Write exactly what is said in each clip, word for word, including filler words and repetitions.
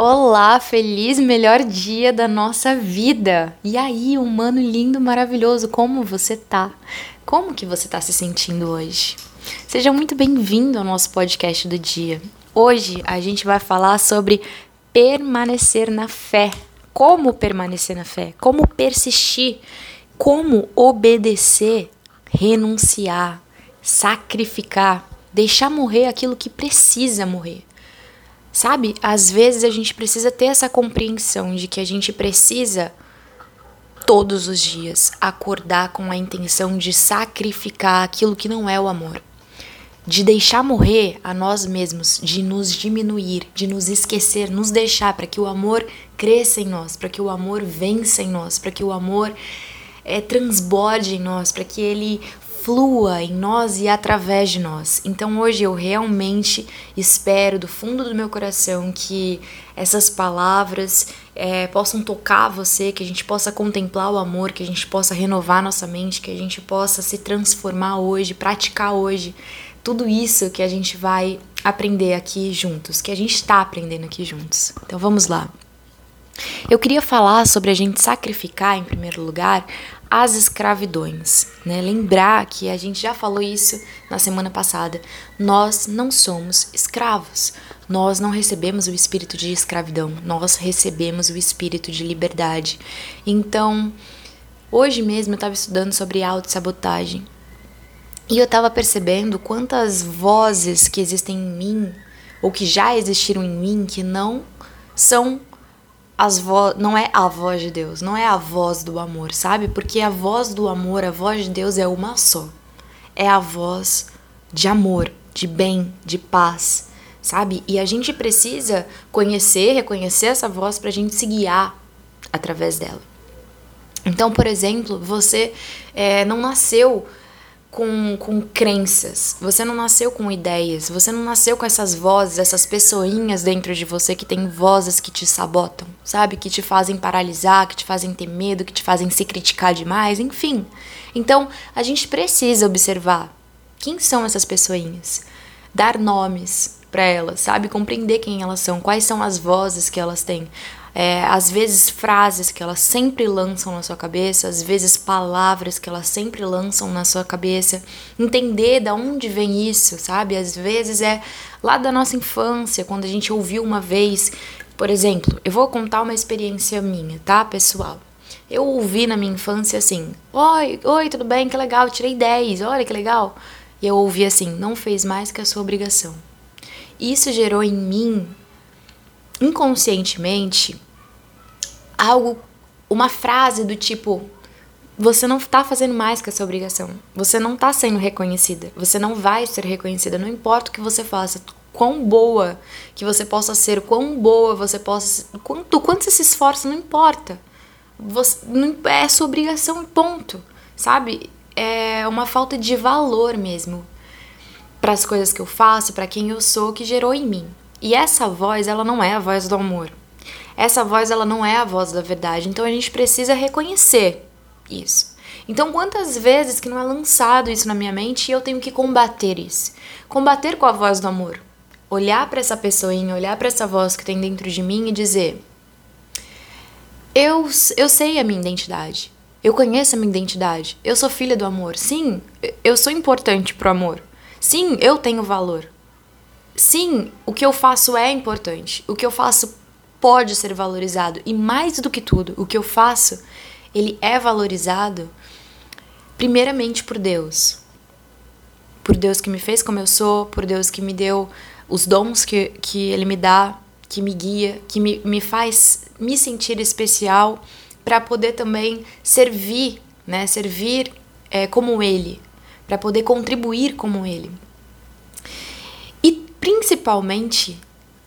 Olá, feliz melhor dia da nossa vida! E aí, humano lindo, maravilhoso, como você tá? Como que você tá se sentindo hoje? Seja muito bem-vindo ao nosso podcast do dia. Hoje a gente vai falar sobre permanecer na fé. Como permanecer na fé? Como persistir? Como obedecer? Renunciar, sacrificar, deixar morrer aquilo que precisa morrer. Sabe, às vezes a gente precisa ter essa compreensão de que a gente precisa, todos os dias, acordar com a intenção de sacrificar aquilo que não é o amor. De deixar morrer a nós mesmos, de nos diminuir, de nos esquecer, nos deixar para que o amor cresça em nós, para que o amor vença em nós, para que o amor é, transborde em nós, para que ele flua em nós e através de nós. Então hoje eu realmente espero do fundo do meu coração que essas palavras é, possam tocar você, que a gente possa contemplar o amor, que a gente possa renovar nossa mente, que a gente possa se transformar hoje, praticar hoje. Tudo isso que a gente vai aprender aqui juntos, que a gente está aprendendo aqui juntos. Então vamos lá. Eu queria falar sobre a gente sacrificar, em primeiro lugar, as escravidões, né? Lembrar que a gente já falou isso na semana passada. Nós não somos escravos. Nós não recebemos o espírito de escravidão. Nós recebemos o espírito de liberdade. Então, hoje mesmo eu estava estudando sobre autossabotagem. E eu estava percebendo quantas vozes que existem em mim, ou que já existiram em mim, que não são... As vo- não é a voz de Deus, não é a voz do amor, sabe? Porque a voz do amor, a voz de Deus é uma só. É a voz de amor, de bem, de paz, sabe? E a gente precisa conhecer, reconhecer essa voz pra gente se guiar através dela. Então, por exemplo, você é, não nasceu... Com, com crenças, você não nasceu com ideias, você não nasceu com essas vozes, essas pessoinhas dentro de você que tem vozes que te sabotam, sabe? Que te fazem paralisar, que te fazem ter medo, que te fazem se criticar demais, enfim. Então, a gente precisa observar quem são essas pessoinhas, dar nomes pra elas, sabe? Compreender quem elas são, quais são as vozes que elas têm. É, às vezes frases que elas sempre lançam na sua cabeça, às vezes palavras que elas sempre lançam na sua cabeça, entender de onde vem isso, sabe? Às vezes é lá da nossa infância, quando a gente ouviu uma vez, por exemplo, eu vou contar uma experiência minha, tá, pessoal? Eu ouvi na minha infância assim, oi, oi, tudo bem, que legal, tirei dez, olha que legal, e eu ouvi assim, não fez mais que a sua obrigação. Isso gerou em mim, inconscientemente, algo, uma frase do tipo, você não tá fazendo mais que essa obrigação, você não tá sendo reconhecida, você não vai ser reconhecida, não importa o que você faça, quão boa que você possa ser, quão boa você possa ser, quanto, quanto você se esforça, não importa, você, não, é sua obrigação e ponto, sabe? É uma falta de valor mesmo para as coisas que eu faço, para quem eu sou, que gerou em mim. E essa voz, ela não é a voz do amor. Essa voz, ela não é a voz da verdade. Então, a gente precisa reconhecer isso. Então, quantas vezes que não é lançado isso na minha mente e eu tenho que combater isso? Combater com a voz do amor. Olhar para essa pessoinha, olhar para essa voz que tem dentro de mim e dizer... Eu, eu sei a minha identidade. Eu conheço a minha identidade. Eu sou filha do amor. Sim, eu sou importante pro amor. Sim, eu tenho valor. Sim, o que eu faço é importante. O que eu faço... pode ser valorizado, e mais do que tudo, o que eu faço, ele é valorizado primeiramente por Deus, por Deus que me fez como eu sou, por Deus que me deu os dons que, que ele me dá, que me guia, que me, me faz me sentir especial, para poder também servir, né, servir é, como ele, para poder contribuir como ele. E principalmente...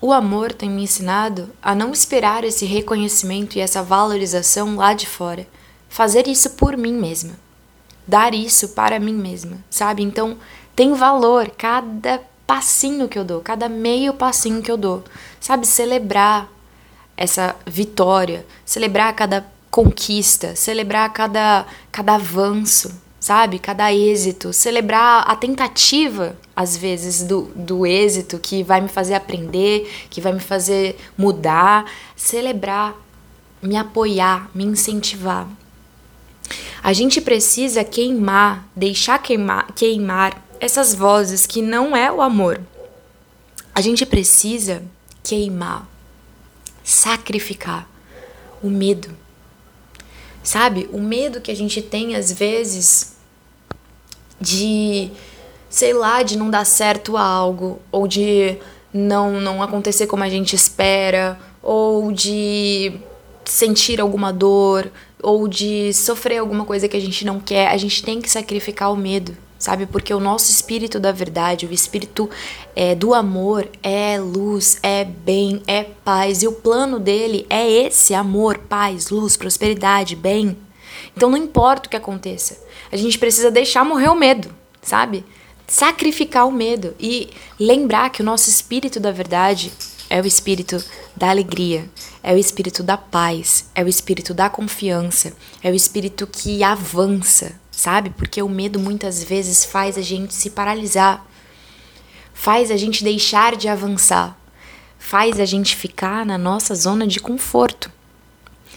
o amor tem me ensinado a não esperar esse reconhecimento e essa valorização lá de fora. Fazer isso por mim mesma. Dar isso para mim mesma, sabe? Então, tem valor cada passinho que eu dou, cada meio passinho que eu dou. Sabe? Celebrar essa vitória, celebrar cada conquista, celebrar cada, cada avanço, sabe? Cada êxito, celebrar a tentativa, às vezes, do, do êxito que vai me fazer aprender, que vai me fazer mudar, celebrar, me apoiar, me incentivar. A gente precisa queimar, deixar queimar, queimar essas vozes que não é o amor. A gente precisa queimar, sacrificar o medo. Sabe? O medo que a gente tem, às vezes, de, sei lá, de não dar certo a algo, ou de não, não acontecer como a gente espera, ou de sentir alguma dor, ou de sofrer alguma coisa que a gente não quer. A gente tem que sacrificar o medo, sabe? Porque o nosso espírito da verdade, o espírito é, do amor, é luz, é bem, é paz. E o plano dele é esse: amor, paz, luz, prosperidade, bem. Então não importa o que aconteça, a gente precisa deixar morrer o medo, sabe? Sacrificar o medo e lembrar que o nosso espírito da verdade é o espírito da alegria, é o espírito da paz, é o espírito da confiança, é o espírito que avança, sabe? Porque o medo muitas vezes faz a gente se paralisar, faz a gente deixar de avançar, faz a gente ficar na nossa zona de conforto.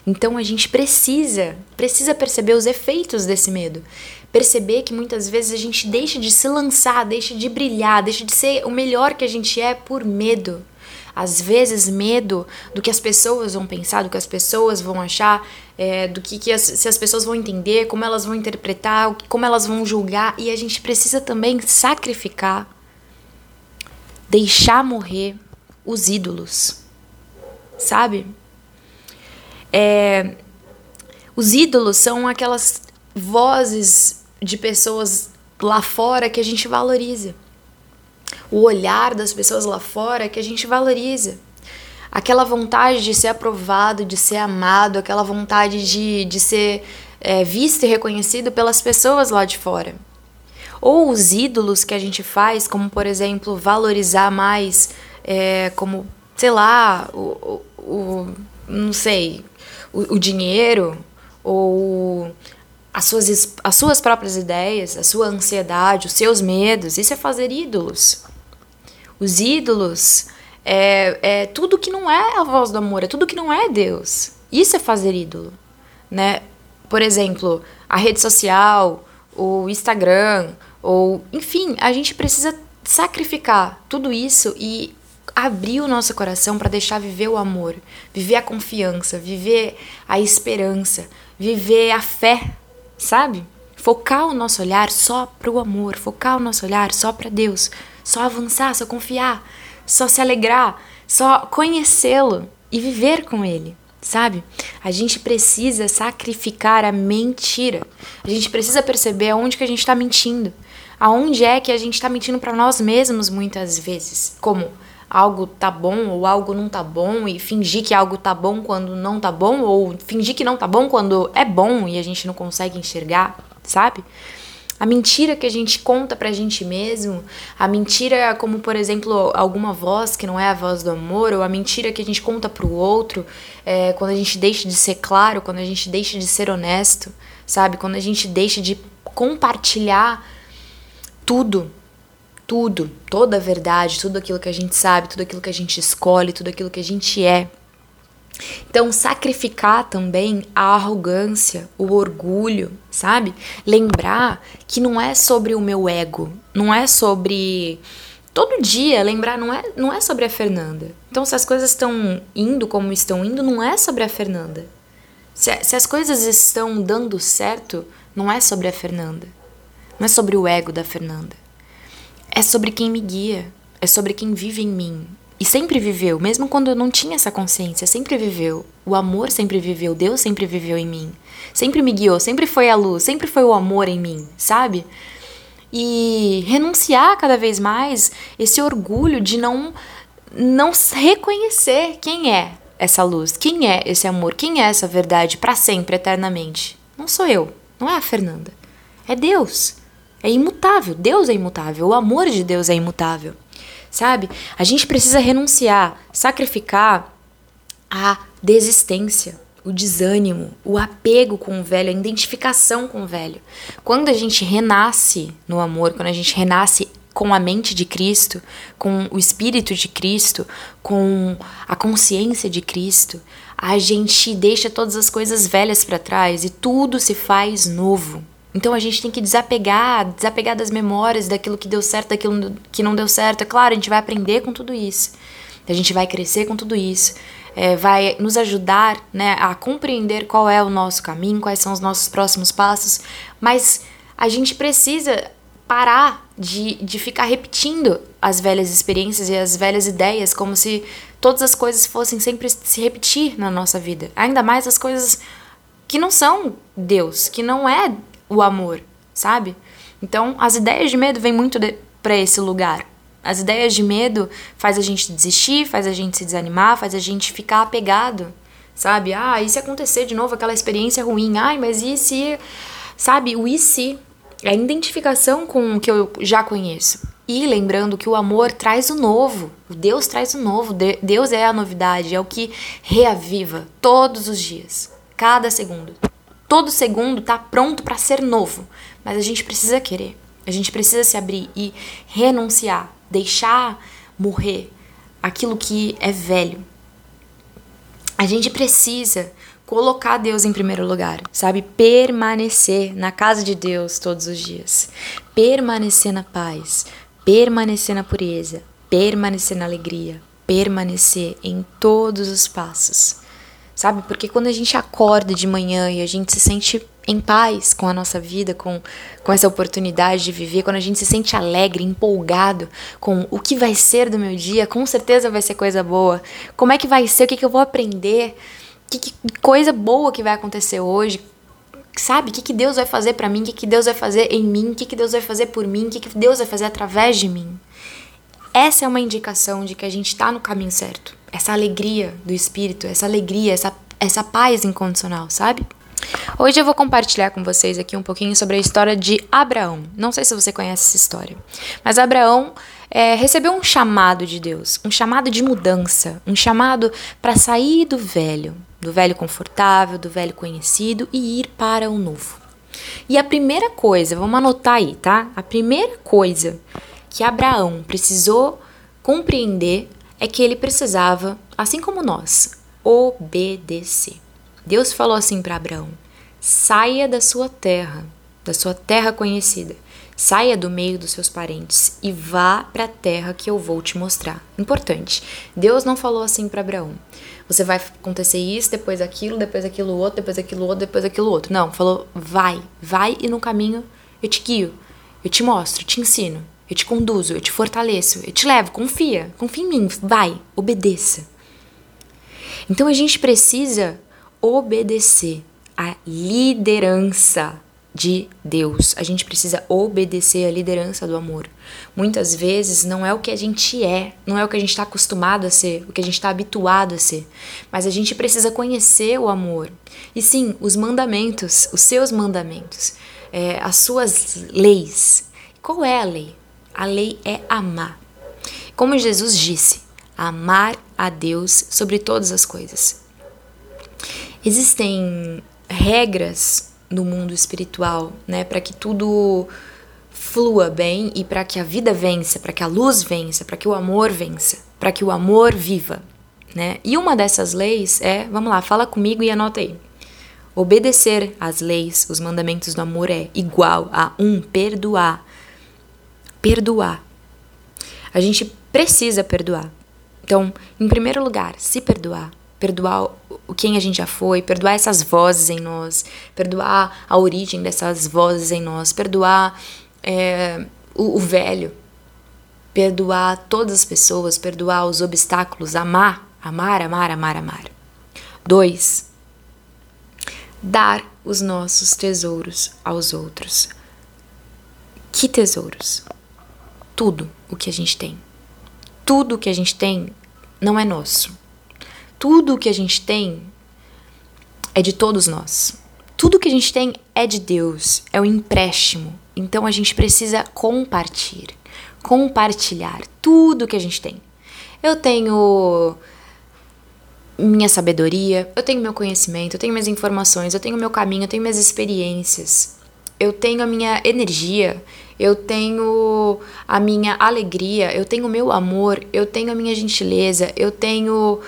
Então a gente precisa, precisa perceber os efeitos desse medo, perceber que muitas vezes a gente deixa de se lançar, deixa de brilhar, deixa de ser o melhor que a gente é por medo. Às vezes medo do que as pessoas vão pensar, do que as pessoas vão achar, é, do que, que as, se as pessoas vão entender, como elas vão interpretar, como elas vão julgar. E a gente precisa também sacrificar, deixar morrer os ídolos, sabe? É, os ídolos são aquelas vozes de pessoas lá fora que a gente valoriza. O olhar das pessoas lá fora que a gente valoriza. Aquela vontade de ser aprovado, de ser amado, aquela vontade de, de ser é, visto e reconhecido pelas pessoas lá de fora. Ou os ídolos que a gente faz, como por exemplo, valorizar mais, é, como, sei lá, o, o, o não sei, o, o dinheiro, ou as suas, as suas próprias ideias, a sua ansiedade, os seus medos. Isso é fazer ídolos. Os ídolos é, é tudo que não é a voz do amor, é tudo que não é Deus. Isso é fazer ídolo, né? Por exemplo, a rede social, o Instagram, ou enfim, a gente precisa sacrificar tudo isso e abrir o nosso coração para deixar viver o amor, viver a confiança, viver a esperança, viver a fé, sabe? Focar o nosso olhar só para o amor, focar o nosso olhar só para Deus. Só avançar, só confiar, só se alegrar, só conhecê-lo e viver com ele, sabe? A gente precisa sacrificar a mentira. A gente precisa perceber aonde que a gente está mentindo. Aonde é que a gente está mentindo para nós mesmos muitas vezes. Como algo tá bom ou algo não tá bom, e fingir que algo tá bom quando não tá bom, ou fingir que não tá bom quando é bom e a gente não consegue enxergar, sabe? A mentira que a gente conta pra gente mesmo, a mentira como, por exemplo, alguma voz que não é a voz do amor, ou a mentira que a gente conta pro outro, é, quando a gente deixa de ser claro, quando a gente deixa de ser honesto, sabe? Quando a gente deixa de compartilhar tudo, tudo, toda a verdade, tudo aquilo que a gente sabe, tudo aquilo que a gente escolhe, tudo aquilo que a gente é. Então, sacrificar também a arrogância, o orgulho, sabe? Lembrar que não é sobre o meu ego, não é sobre... Todo dia, lembrar, não é, não é sobre a Fernanda. Então, se as coisas estão indo como estão indo, não é sobre a Fernanda. Se, se as coisas estão dando certo, não é sobre a Fernanda. Não é sobre o ego da Fernanda. É sobre quem me guia, é sobre quem vive em mim. E sempre viveu, mesmo quando eu não tinha essa consciência, sempre viveu. O amor sempre viveu, Deus sempre viveu em mim. Sempre me guiou, sempre foi a luz, sempre foi o amor em mim, sabe? E renunciar cada vez mais esse orgulho de não, não reconhecer quem é essa luz, quem é esse amor, quem é essa verdade para sempre, eternamente. Não sou eu, não é a Fernanda, é Deus. É imutável, Deus é imutável, o amor de Deus é imutável. Sabe? A gente precisa renunciar, sacrificar a desistência, o desânimo, o apego com o velho, a identificação com o velho. Quando a gente renasce no amor, quando a gente renasce com a mente de Cristo, com o Espírito de Cristo, com a consciência de Cristo, a gente deixa todas as coisas velhas para trás e tudo se faz novo. Então a gente tem que desapegar, desapegar das memórias, daquilo que deu certo, daquilo que não deu certo. É claro, a gente vai aprender com tudo isso, a gente vai crescer com tudo isso, é, vai nos ajudar, né, a compreender qual é o nosso caminho, quais são os nossos próximos passos, mas a gente precisa parar de, de ficar repetindo as velhas experiências e as velhas ideias, como se todas as coisas fossem sempre se repetir na nossa vida, ainda mais as coisas que não são Deus, que não é o amor, sabe? Então, as ideias de medo vêm muito de, pra esse lugar. As ideias de medo faz a gente desistir, faz a gente se desanimar, faz a gente ficar apegado, sabe? Ah, e se acontecer de novo aquela experiência ruim? Ai, mas e se... Sabe? O e se? É a identificação com o que eu já conheço. E lembrando que o amor traz o novo, o Deus traz o novo, Deus é a novidade, é o que reaviva todos os dias, cada segundo. Todo segundo tá pronto para ser novo, mas a gente precisa querer, a gente precisa se abrir e renunciar, deixar morrer aquilo que é velho. A gente precisa colocar Deus em primeiro lugar, sabe? Permanecer na casa de Deus todos os dias, permanecer na paz, permanecer na pureza, permanecer na alegria, permanecer em todos os passos. Sabe? Porque quando a gente acorda de manhã e a gente se sente em paz com a nossa vida, com, com essa oportunidade de viver, quando a gente se sente alegre, empolgado com o que vai ser do meu dia, com certeza vai ser coisa boa, como é que vai ser, o que, que eu vou aprender, que, que coisa boa que vai acontecer hoje, sabe? O que, que Deus vai fazer pra mim, o que, que Deus vai fazer em mim, o que, que Deus vai fazer por mim, o que, que Deus vai fazer através de mim. Essa é uma indicação de que a gente está no caminho certo. Essa alegria do espírito, essa alegria, essa, essa paz incondicional, sabe? Hoje eu vou compartilhar com vocês aqui um pouquinho sobre a história de Abraão. Não sei se você conhece essa história, mas Abraão é, recebeu um chamado de Deus, um chamado de mudança, um chamado para sair do velho, do velho confortável, do velho conhecido e ir para o novo. E a primeira coisa, vamos anotar aí, tá? A primeira coisa que Abraão precisou compreender é que ele precisava, assim como nós, obedecer. Deus falou assim para Abraão: saia da sua terra, da sua terra conhecida, saia do meio dos seus parentes e vá para a terra que eu vou te mostrar. Importante, Deus não falou assim para Abraão: você vai acontecer isso, depois aquilo, depois aquilo outro, depois aquilo outro, depois aquilo outro. Não, falou: vai, vai e no caminho eu te guio, eu te mostro, eu te ensino. Eu te conduzo, eu te fortaleço, eu te levo, confia, confia em mim, vai, obedeça. Então a gente precisa obedecer à liderança de Deus. A gente precisa obedecer à liderança do amor. Muitas vezes não é o que a gente é, não é o que a gente está acostumado a ser, o que a gente está habituado a ser. Mas a gente precisa conhecer o amor. E sim, os mandamentos, os seus mandamentos, é, as suas leis. Qual é a lei? A lei é amar. Como Jesus disse, amar a Deus sobre todas as coisas. Existem regras no mundo espiritual, né, para que tudo flua bem e para que a vida vença, para que a luz vença, para que o amor vença, para que o amor viva, né? E uma dessas leis é, vamos lá, fala comigo e anota aí. Obedecer às leis, os mandamentos do amor é igual a um perdoar. Perdoar. A gente precisa perdoar. Então, em primeiro lugar, se perdoar. Perdoar quem a gente já foi, perdoar essas vozes em nós, perdoar a origem dessas vozes em nós, perdoar é, o, o velho, perdoar todas as pessoas, perdoar os obstáculos, amar, amar, amar, amar, amar. Dois, dar os nossos tesouros aos outros. Que tesouros? Tudo o que a gente tem. Tudo o que a gente tem não é nosso. Tudo o que a gente tem é de todos nós. Tudo o que a gente tem é de Deus, é um empréstimo. Então a gente precisa compartilhar, compartilhar tudo o que a gente tem. Eu tenho minha sabedoria, eu tenho meu conhecimento, eu tenho minhas informações, eu tenho meu caminho, eu tenho minhas experiências, eu tenho a minha energia, eu tenho a minha alegria, eu tenho o meu amor, eu tenho a minha gentileza, eu tenho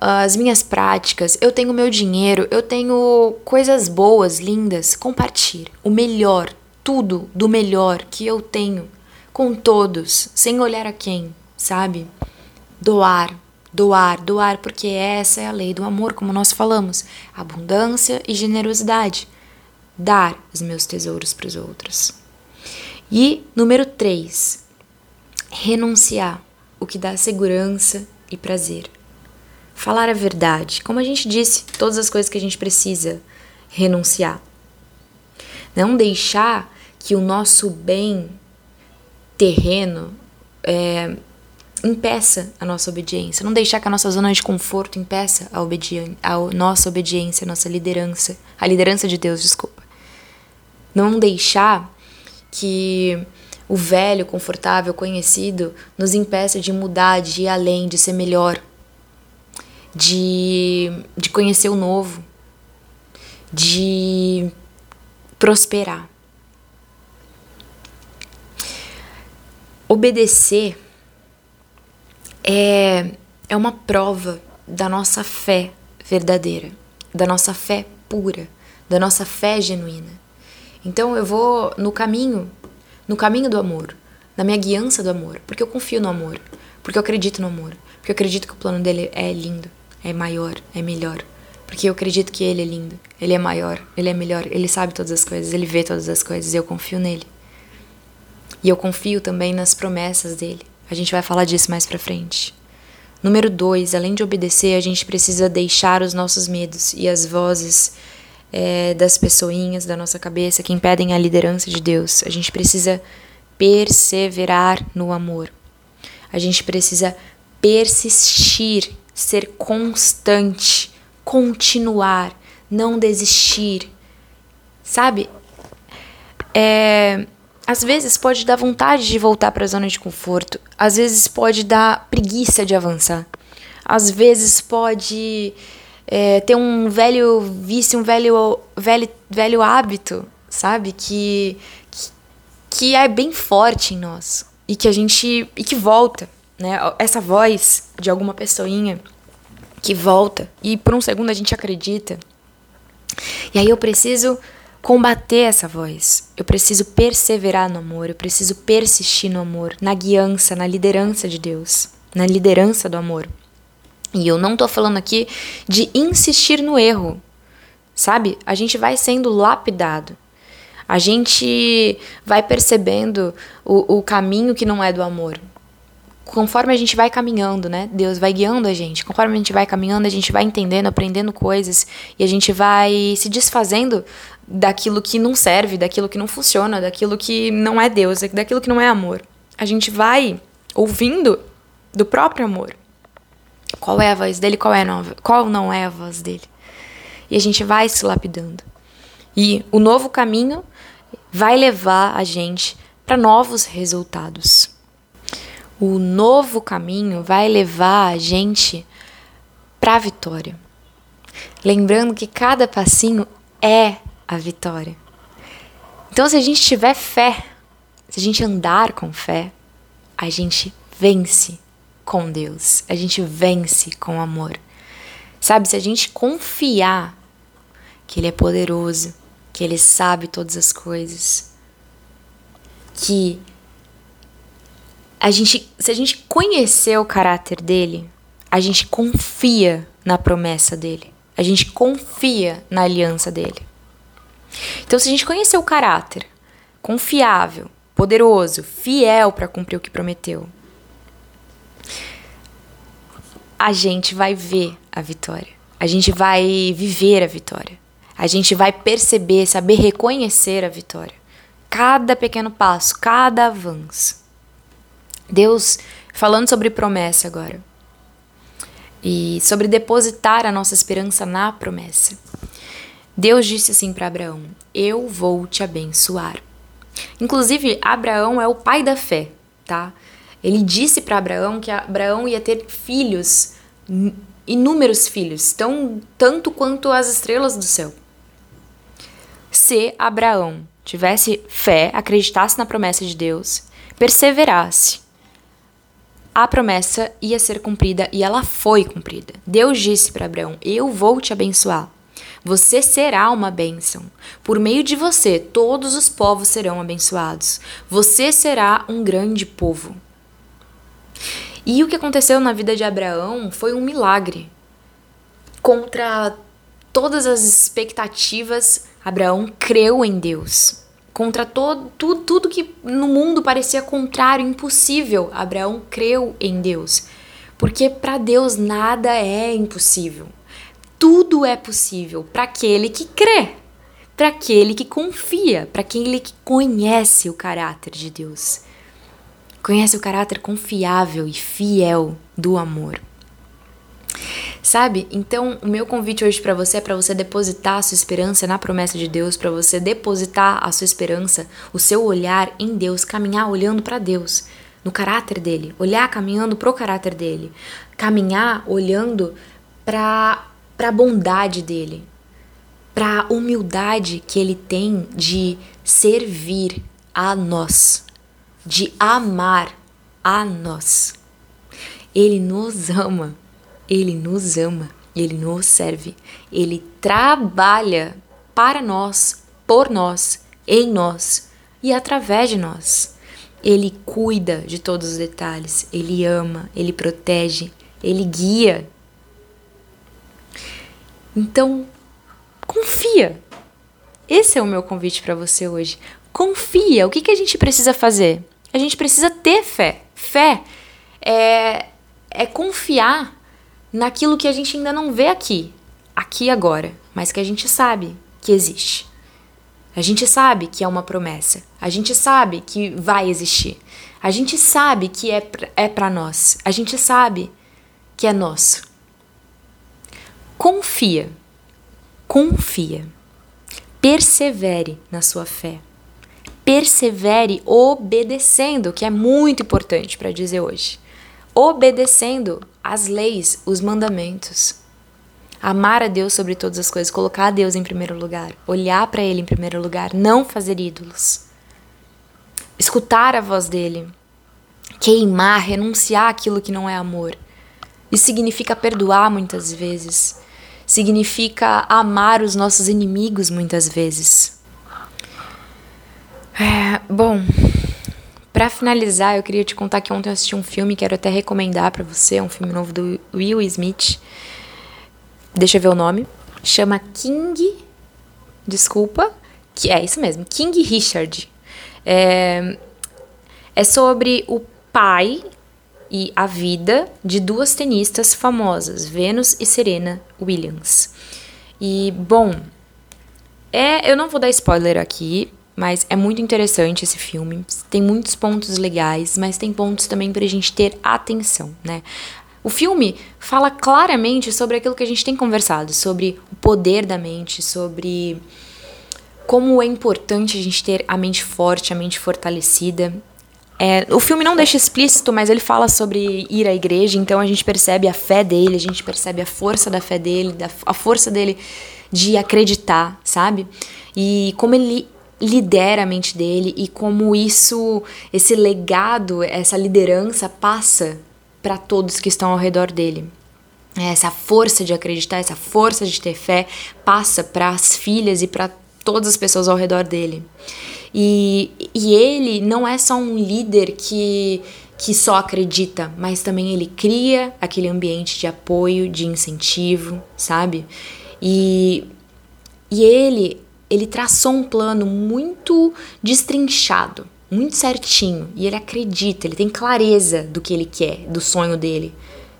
as minhas práticas, eu tenho o meu dinheiro, eu tenho coisas boas, lindas. Compartilhe o melhor, tudo do melhor que eu tenho com todos, sem olhar a quem, sabe? Doar. Doar, doar, porque essa é a lei do amor, como nós falamos. Abundância e generosidade. Dar os meus tesouros para os outros. E número três, renunciar o que dá segurança e prazer. Falar a verdade. Como a gente disse, todas as coisas que a gente precisa renunciar. Não deixar que o nosso bem terreno... É, impeça a nossa obediência, não deixar que a nossa zona de conforto impeça a, obedi- a nossa obediência, a nossa liderança, a liderança de Deus, desculpa. Não deixar que o velho, confortável, conhecido nos impeça de mudar, de ir além, de ser melhor, de, de conhecer o novo, de prosperar. Obedecer É, é uma prova da nossa fé verdadeira, da nossa fé pura, da nossa fé genuína. Então eu vou no caminho, no caminho do amor, na minha guiança do amor, porque eu confio no amor, porque eu acredito no amor, porque eu acredito que o plano dele é lindo, é maior, é melhor, porque eu acredito que ele é lindo, ele é maior, ele é melhor, ele sabe todas as coisas, ele vê todas as coisas, eu confio nele. E eu confio também nas promessas dele. A gente vai falar disso mais pra frente. Número dois, além de obedecer, a gente precisa deixar os nossos medos e as vozes é, das pessoinhas da nossa cabeça que impedem a liderança de Deus. A gente precisa perseverar no amor. A gente precisa persistir, ser constante, continuar, não desistir. Sabe? É... Às vezes pode dar vontade de voltar para a zona de conforto. Às vezes pode dar preguiça de avançar. Às vezes pode é, ter um velho vício, um velho, velho, velho hábito, sabe? Que, que, que é bem forte em nós. E que a gente... E que volta, né? Essa voz de alguma pessoinha que volta. E por um segundo a gente acredita. E aí eu preciso... combater essa voz, eu preciso perseverar no amor, eu preciso persistir no amor, na guiança, na liderança de Deus, na liderança do amor. E eu não tô falando aqui de insistir no erro, sabe? A gente vai sendo lapidado, a gente vai percebendo o, o caminho que não é do amor. Conforme a gente vai caminhando, né? Deus vai guiando a gente. Conforme a gente vai caminhando, a gente vai entendendo, aprendendo coisas. E a gente vai se desfazendo daquilo que não serve, daquilo que não funciona, daquilo que não é Deus, daquilo que não é amor. A gente vai ouvindo do próprio amor. Qual é a voz dele, qual, é nova, qual não é a voz dele. E a gente vai se lapidando. E o novo caminho vai levar a gente para novos resultados. O novo caminho vai levar a gente para a vitória. Lembrando que cada passinho é a vitória. Então, se a gente tiver fé, se a gente andar com fé, a gente vence com Deus, a gente vence com amor. Sabe, se a gente confiar que Ele é poderoso, que Ele sabe todas as coisas, que... A gente, se a gente conhecer o caráter dele, a gente confia na promessa dele. A gente confia na aliança dele. Então, se a gente conhecer o caráter confiável, poderoso, fiel para cumprir o que prometeu, a gente vai ver a vitória. A gente vai viver a vitória. A gente vai perceber, saber reconhecer a vitória. Cada pequeno passo, cada avanço. Deus, falando sobre promessa agora, e sobre depositar a nossa esperança na promessa. Deus disse assim para Abraão: eu vou te abençoar. Inclusive, Abraão é o pai da fé, tá? Ele disse para Abraão que Abraão ia ter filhos inúmeros filhos, tão, tanto quanto as estrelas do céu. Se Abraão tivesse fé, acreditasse na promessa de Deus, perseverasse, a promessa ia ser cumprida e ela foi cumprida. Deus disse para Abraão: eu vou te abençoar. Você será uma bênção. Por meio de você, todos os povos serão abençoados. Você será um grande povo. E o que aconteceu na vida de Abraão foi um milagre. Contra todas as expectativas, Abraão creu em Deus. Contra todo, tudo, tudo que no mundo parecia contrário, impossível, Abraão creu em Deus. Porque para Deus nada é impossível. Tudo é possível para aquele que crê, para aquele que confia, para aquele que conhece o caráter de Deus. Conhece o caráter confiável e fiel do amor. Sabe? Então, o meu convite hoje para você é para você depositar a sua esperança na promessa de Deus, para você depositar a sua esperança, o seu olhar em Deus, caminhar olhando para Deus, no caráter dele, olhar caminhando pro caráter dele, caminhar olhando para para a bondade dele, para a humildade que ele tem de servir a nós, de amar a nós. Ele nos ama, ele nos ama, ele nos serve, ele trabalha para nós, por nós, em nós e através de nós. Ele cuida de todos os detalhes, ele ama, ele protege, ele guia. Então, confia. Esse é o meu convite para você hoje. Confia. O que, que a gente precisa fazer? A gente precisa ter fé. Fé é, é confiar naquilo que a gente ainda não vê aqui, aqui agora, mas que a gente sabe que existe. A gente sabe que é uma promessa. A gente sabe que vai existir. A gente sabe que é, é para nós. A gente sabe que é nosso. Confia, confia, persevere na sua fé, persevere obedecendo, que é muito importante para dizer hoje, obedecendo as leis, os mandamentos, amar a Deus sobre todas as coisas, colocar a Deus em primeiro lugar, olhar para Ele em primeiro lugar, não fazer ídolos, escutar a voz dEle, queimar, renunciar àquilo que não é amor. Isso significa perdoar muitas vezes, significa amar os nossos inimigos muitas vezes. É, bom, pra finalizar, eu queria te contar que ontem eu assisti um filme, quero até recomendar pra você, é um filme novo do Will Smith, deixa eu ver o nome, chama King, desculpa, que é isso mesmo, King Richard. É, é sobre o pai e a vida de duas tenistas famosas, Vênus e Serena Williams. E, bom, é, eu não vou dar spoiler aqui, mas é muito interessante esse filme. Tem muitos pontos legais, mas tem pontos também pra gente ter atenção, né? O filme fala claramente sobre aquilo que a gente tem conversado, sobre o poder da mente, sobre como é importante a gente ter a mente forte, a mente fortalecida. É, o filme não deixa explícito, mas ele fala sobre ir à igreja, então a gente percebe a fé dele, a gente percebe a força da fé dele, da, a força dele de acreditar, sabe? E como ele lidera a mente dele e como isso, esse legado, essa liderança passa para todos que estão ao redor dele. Essa força de acreditar, essa força de ter fé passa para as filhas e para todas as pessoas ao redor dele. E, e ele não é só um líder que, que só acredita, mas também ele cria aquele ambiente de apoio, de incentivo, sabe? E, e ele, ele traçou um plano muito destrinchado, muito certinho, e ele acredita, ele tem clareza do que ele quer, do sonho dele.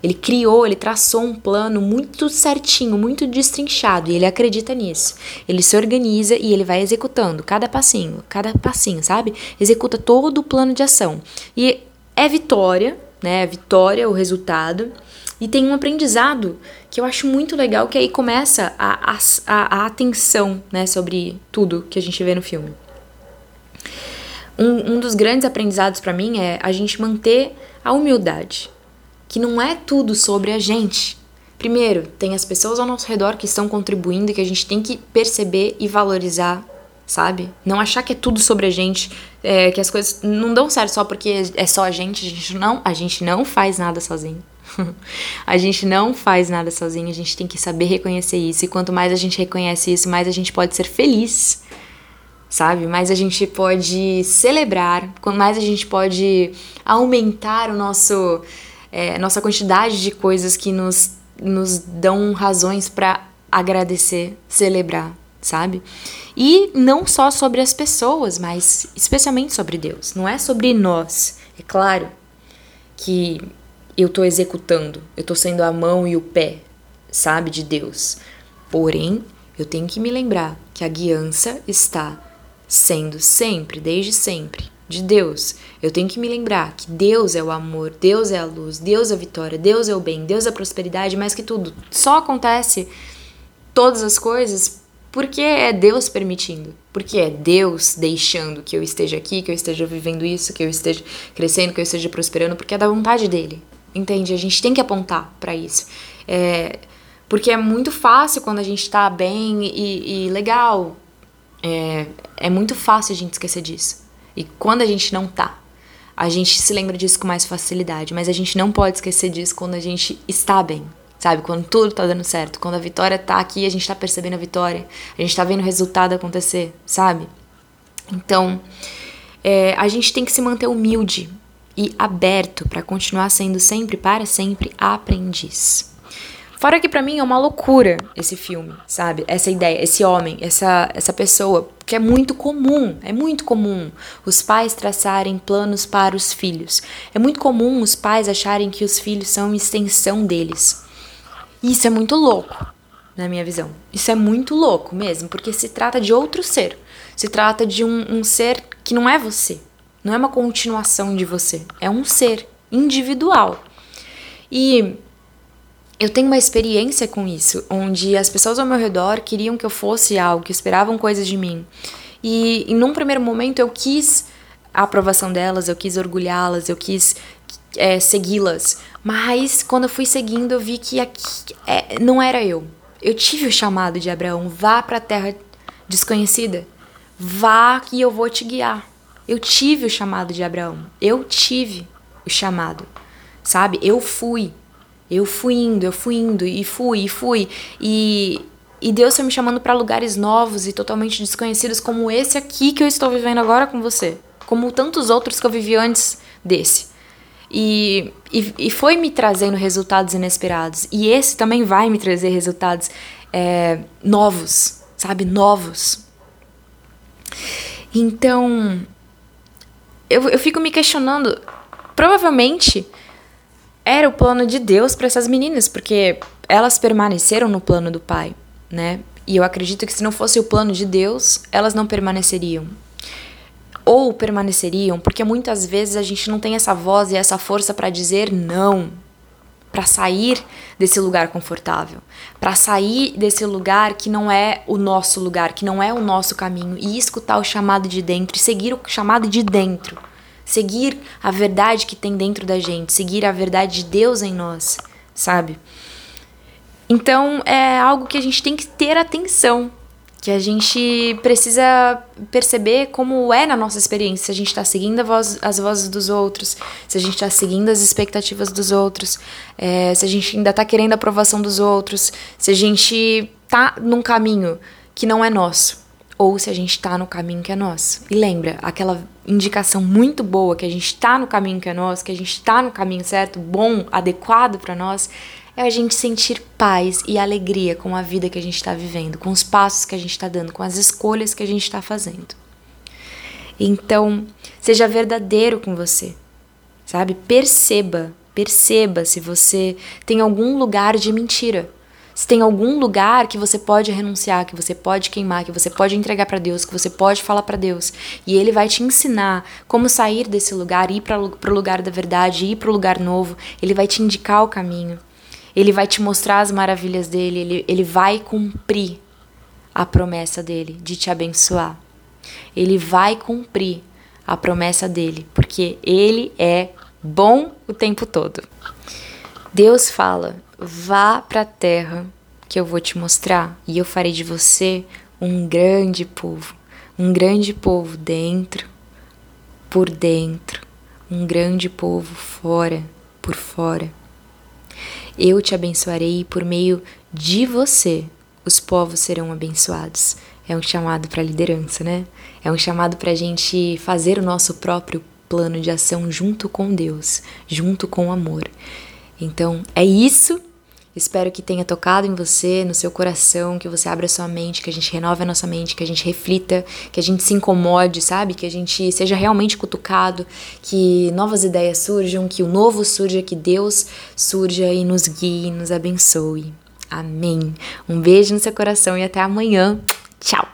Ele criou, ele traçou um plano muito certinho, muito destrinchado, e ele acredita nisso. Ele se organiza e ele vai executando cada passinho, cada passinho, sabe? Executa todo o plano de ação. E é vitória, né? É vitória o resultado. E tem um aprendizado que eu acho muito legal, que aí começa a, a, a atenção, né, sobre tudo que a gente vê no filme. Um, um dos grandes aprendizados pra mim é a gente manter a humildade. Que não é tudo sobre a gente, Primeiro, tem as pessoas ao nosso redor que estão contribuindo e que a gente tem que perceber e valorizar, sabe? Não achar que é tudo sobre a gente, é, que as coisas não dão certo só porque é só a gente. A gente não, a gente não faz nada sozinho. A gente não faz nada sozinho, a gente tem que saber reconhecer isso. E quanto mais a gente reconhece isso, mais a gente pode ser feliz, sabe? Mais a gente pode celebrar, mais a gente pode aumentar o nosso, é, nossa quantidade de coisas que nos, nos dão razões pra agradecer, celebrar, sabe? E não só sobre as pessoas, mas especialmente sobre Deus. Não é sobre nós. É claro que eu tô executando, eu tô sendo a mão e o pé, sabe, de Deus. Porém, eu tenho que me lembrar que a guiança está sendo sempre, desde sempre, de Deus. Eu tenho que me lembrar que Deus é o amor, Deus é a luz, Deus é a vitória, Deus é o bem, Deus é a prosperidade, mais que tudo. Só acontece todas as coisas porque é Deus permitindo, porque é Deus deixando que eu esteja aqui, que eu esteja vivendo isso, que eu esteja crescendo, que eu esteja prosperando, porque é da vontade dele. Entende? A gente tem que apontar pra isso. É, porque é muito fácil quando a gente tá bem e, e legal. É, é muito fácil a gente esquecer disso. E quando a gente não tá, a gente se lembra disso com mais facilidade. Mas a gente não pode esquecer disso quando a gente está bem. Sabe? Quando tudo tá dando certo. Quando a vitória tá aqui, a gente tá percebendo a vitória. A gente tá vendo o resultado acontecer. Sabe? Então, é, a gente tem que se manter humilde e aberto para continuar sendo sempre, para sempre, aprendiz. Fora que pra mim é uma loucura esse filme, sabe? Essa ideia, esse homem, essa, essa pessoa, que é muito comum, é muito comum os pais traçarem planos para os filhos. É muito comum os pais acharem que os filhos são uma extensão deles. E isso é muito louco, na minha visão. Isso é muito louco mesmo, porque se trata de outro ser. Se trata de um, um ser que não é você. Não é uma continuação de você, é um ser individual. E eu tenho uma experiência com isso, onde as pessoas ao meu redor queriam que eu fosse algo, que esperavam coisas de mim. E, e num primeiro momento eu quis a aprovação delas, eu quis orgulhá-las, eu quis é, segui-las. Mas quando eu fui seguindo eu vi que aqui, é, não era eu. Eu tive o chamado de Abraão, vá para a terra desconhecida, vá que eu vou te guiar. Eu tive o chamado de Abraão, eu tive o chamado, sabe? Eu fui, eu fui indo, eu fui indo, e fui, e fui, e, e Deus foi me chamando para lugares novos e totalmente desconhecidos, como esse aqui que eu estou vivendo agora com você, como tantos outros que eu vivi antes desse, e, e, e foi me trazendo resultados inesperados, e esse também vai me trazer resultados é, novos, sabe? Novos. Então, Eu, eu fico me questionando, provavelmente era o plano de Deus para essas meninas, porque elas permaneceram no plano do Pai, né? E eu acredito que se não fosse o plano de Deus, elas não permaneceriam. Ou permaneceriam, porque muitas vezes a gente não tem essa voz e essa força para dizer não, para sair desse lugar confortável, para sair desse lugar que não é o nosso lugar, que não é o nosso caminho, e escutar o chamado de dentro, seguir o chamado de dentro, seguir a verdade que tem dentro da gente, seguir a verdade de Deus em nós, sabe? Então é algo que a gente tem que ter atenção, que a gente precisa perceber como é na nossa experiência, se a gente está seguindo a voz, as vozes dos outros, se a gente está seguindo as expectativas dos outros, é, se a gente ainda está querendo a aprovação dos outros, se a gente está num caminho que não é nosso, ou se a gente está no caminho que é nosso. E lembra, aquela indicação muito boa que a gente está no caminho que é nosso, que a gente está no caminho certo, bom, adequado para nós, é a gente sentir paz e alegria com a vida que a gente está vivendo, com os passos que a gente está dando, com as escolhas que a gente está fazendo. Então, seja verdadeiro com você, sabe? Perceba, perceba se você tem algum lugar de mentira, se tem algum lugar que você pode renunciar, que você pode queimar, que você pode entregar para Deus, que você pode falar para Deus. E Ele vai te ensinar como sair desse lugar, ir para o lugar da verdade, ir para o lugar novo. Ele vai te indicar o caminho. Ele vai te mostrar as maravilhas dele, ele, ele vai cumprir a promessa dele de te abençoar. Ele vai cumprir a promessa dele, porque ele é bom o tempo todo. Deus fala, vá para a terra que eu vou te mostrar e eu farei de você um grande povo, um grande povo dentro, por dentro, um grande povo fora, por fora. Eu te abençoarei e por meio de você os povos serão abençoados. É um chamado para liderança, né? É um chamado para a gente fazer o nosso próprio plano de ação junto com Deus, junto com o amor. Então, é isso. Espero que tenha tocado em você, no seu coração, que você abra sua mente, que a gente renove a nossa mente, que a gente reflita, que a gente se incomode, sabe? Que a gente seja realmente cutucado, que novas ideias surjam, que o novo surja, que Deus surja e nos guie, nos abençoe. Amém. Um beijo no seu coração e até amanhã. Tchau!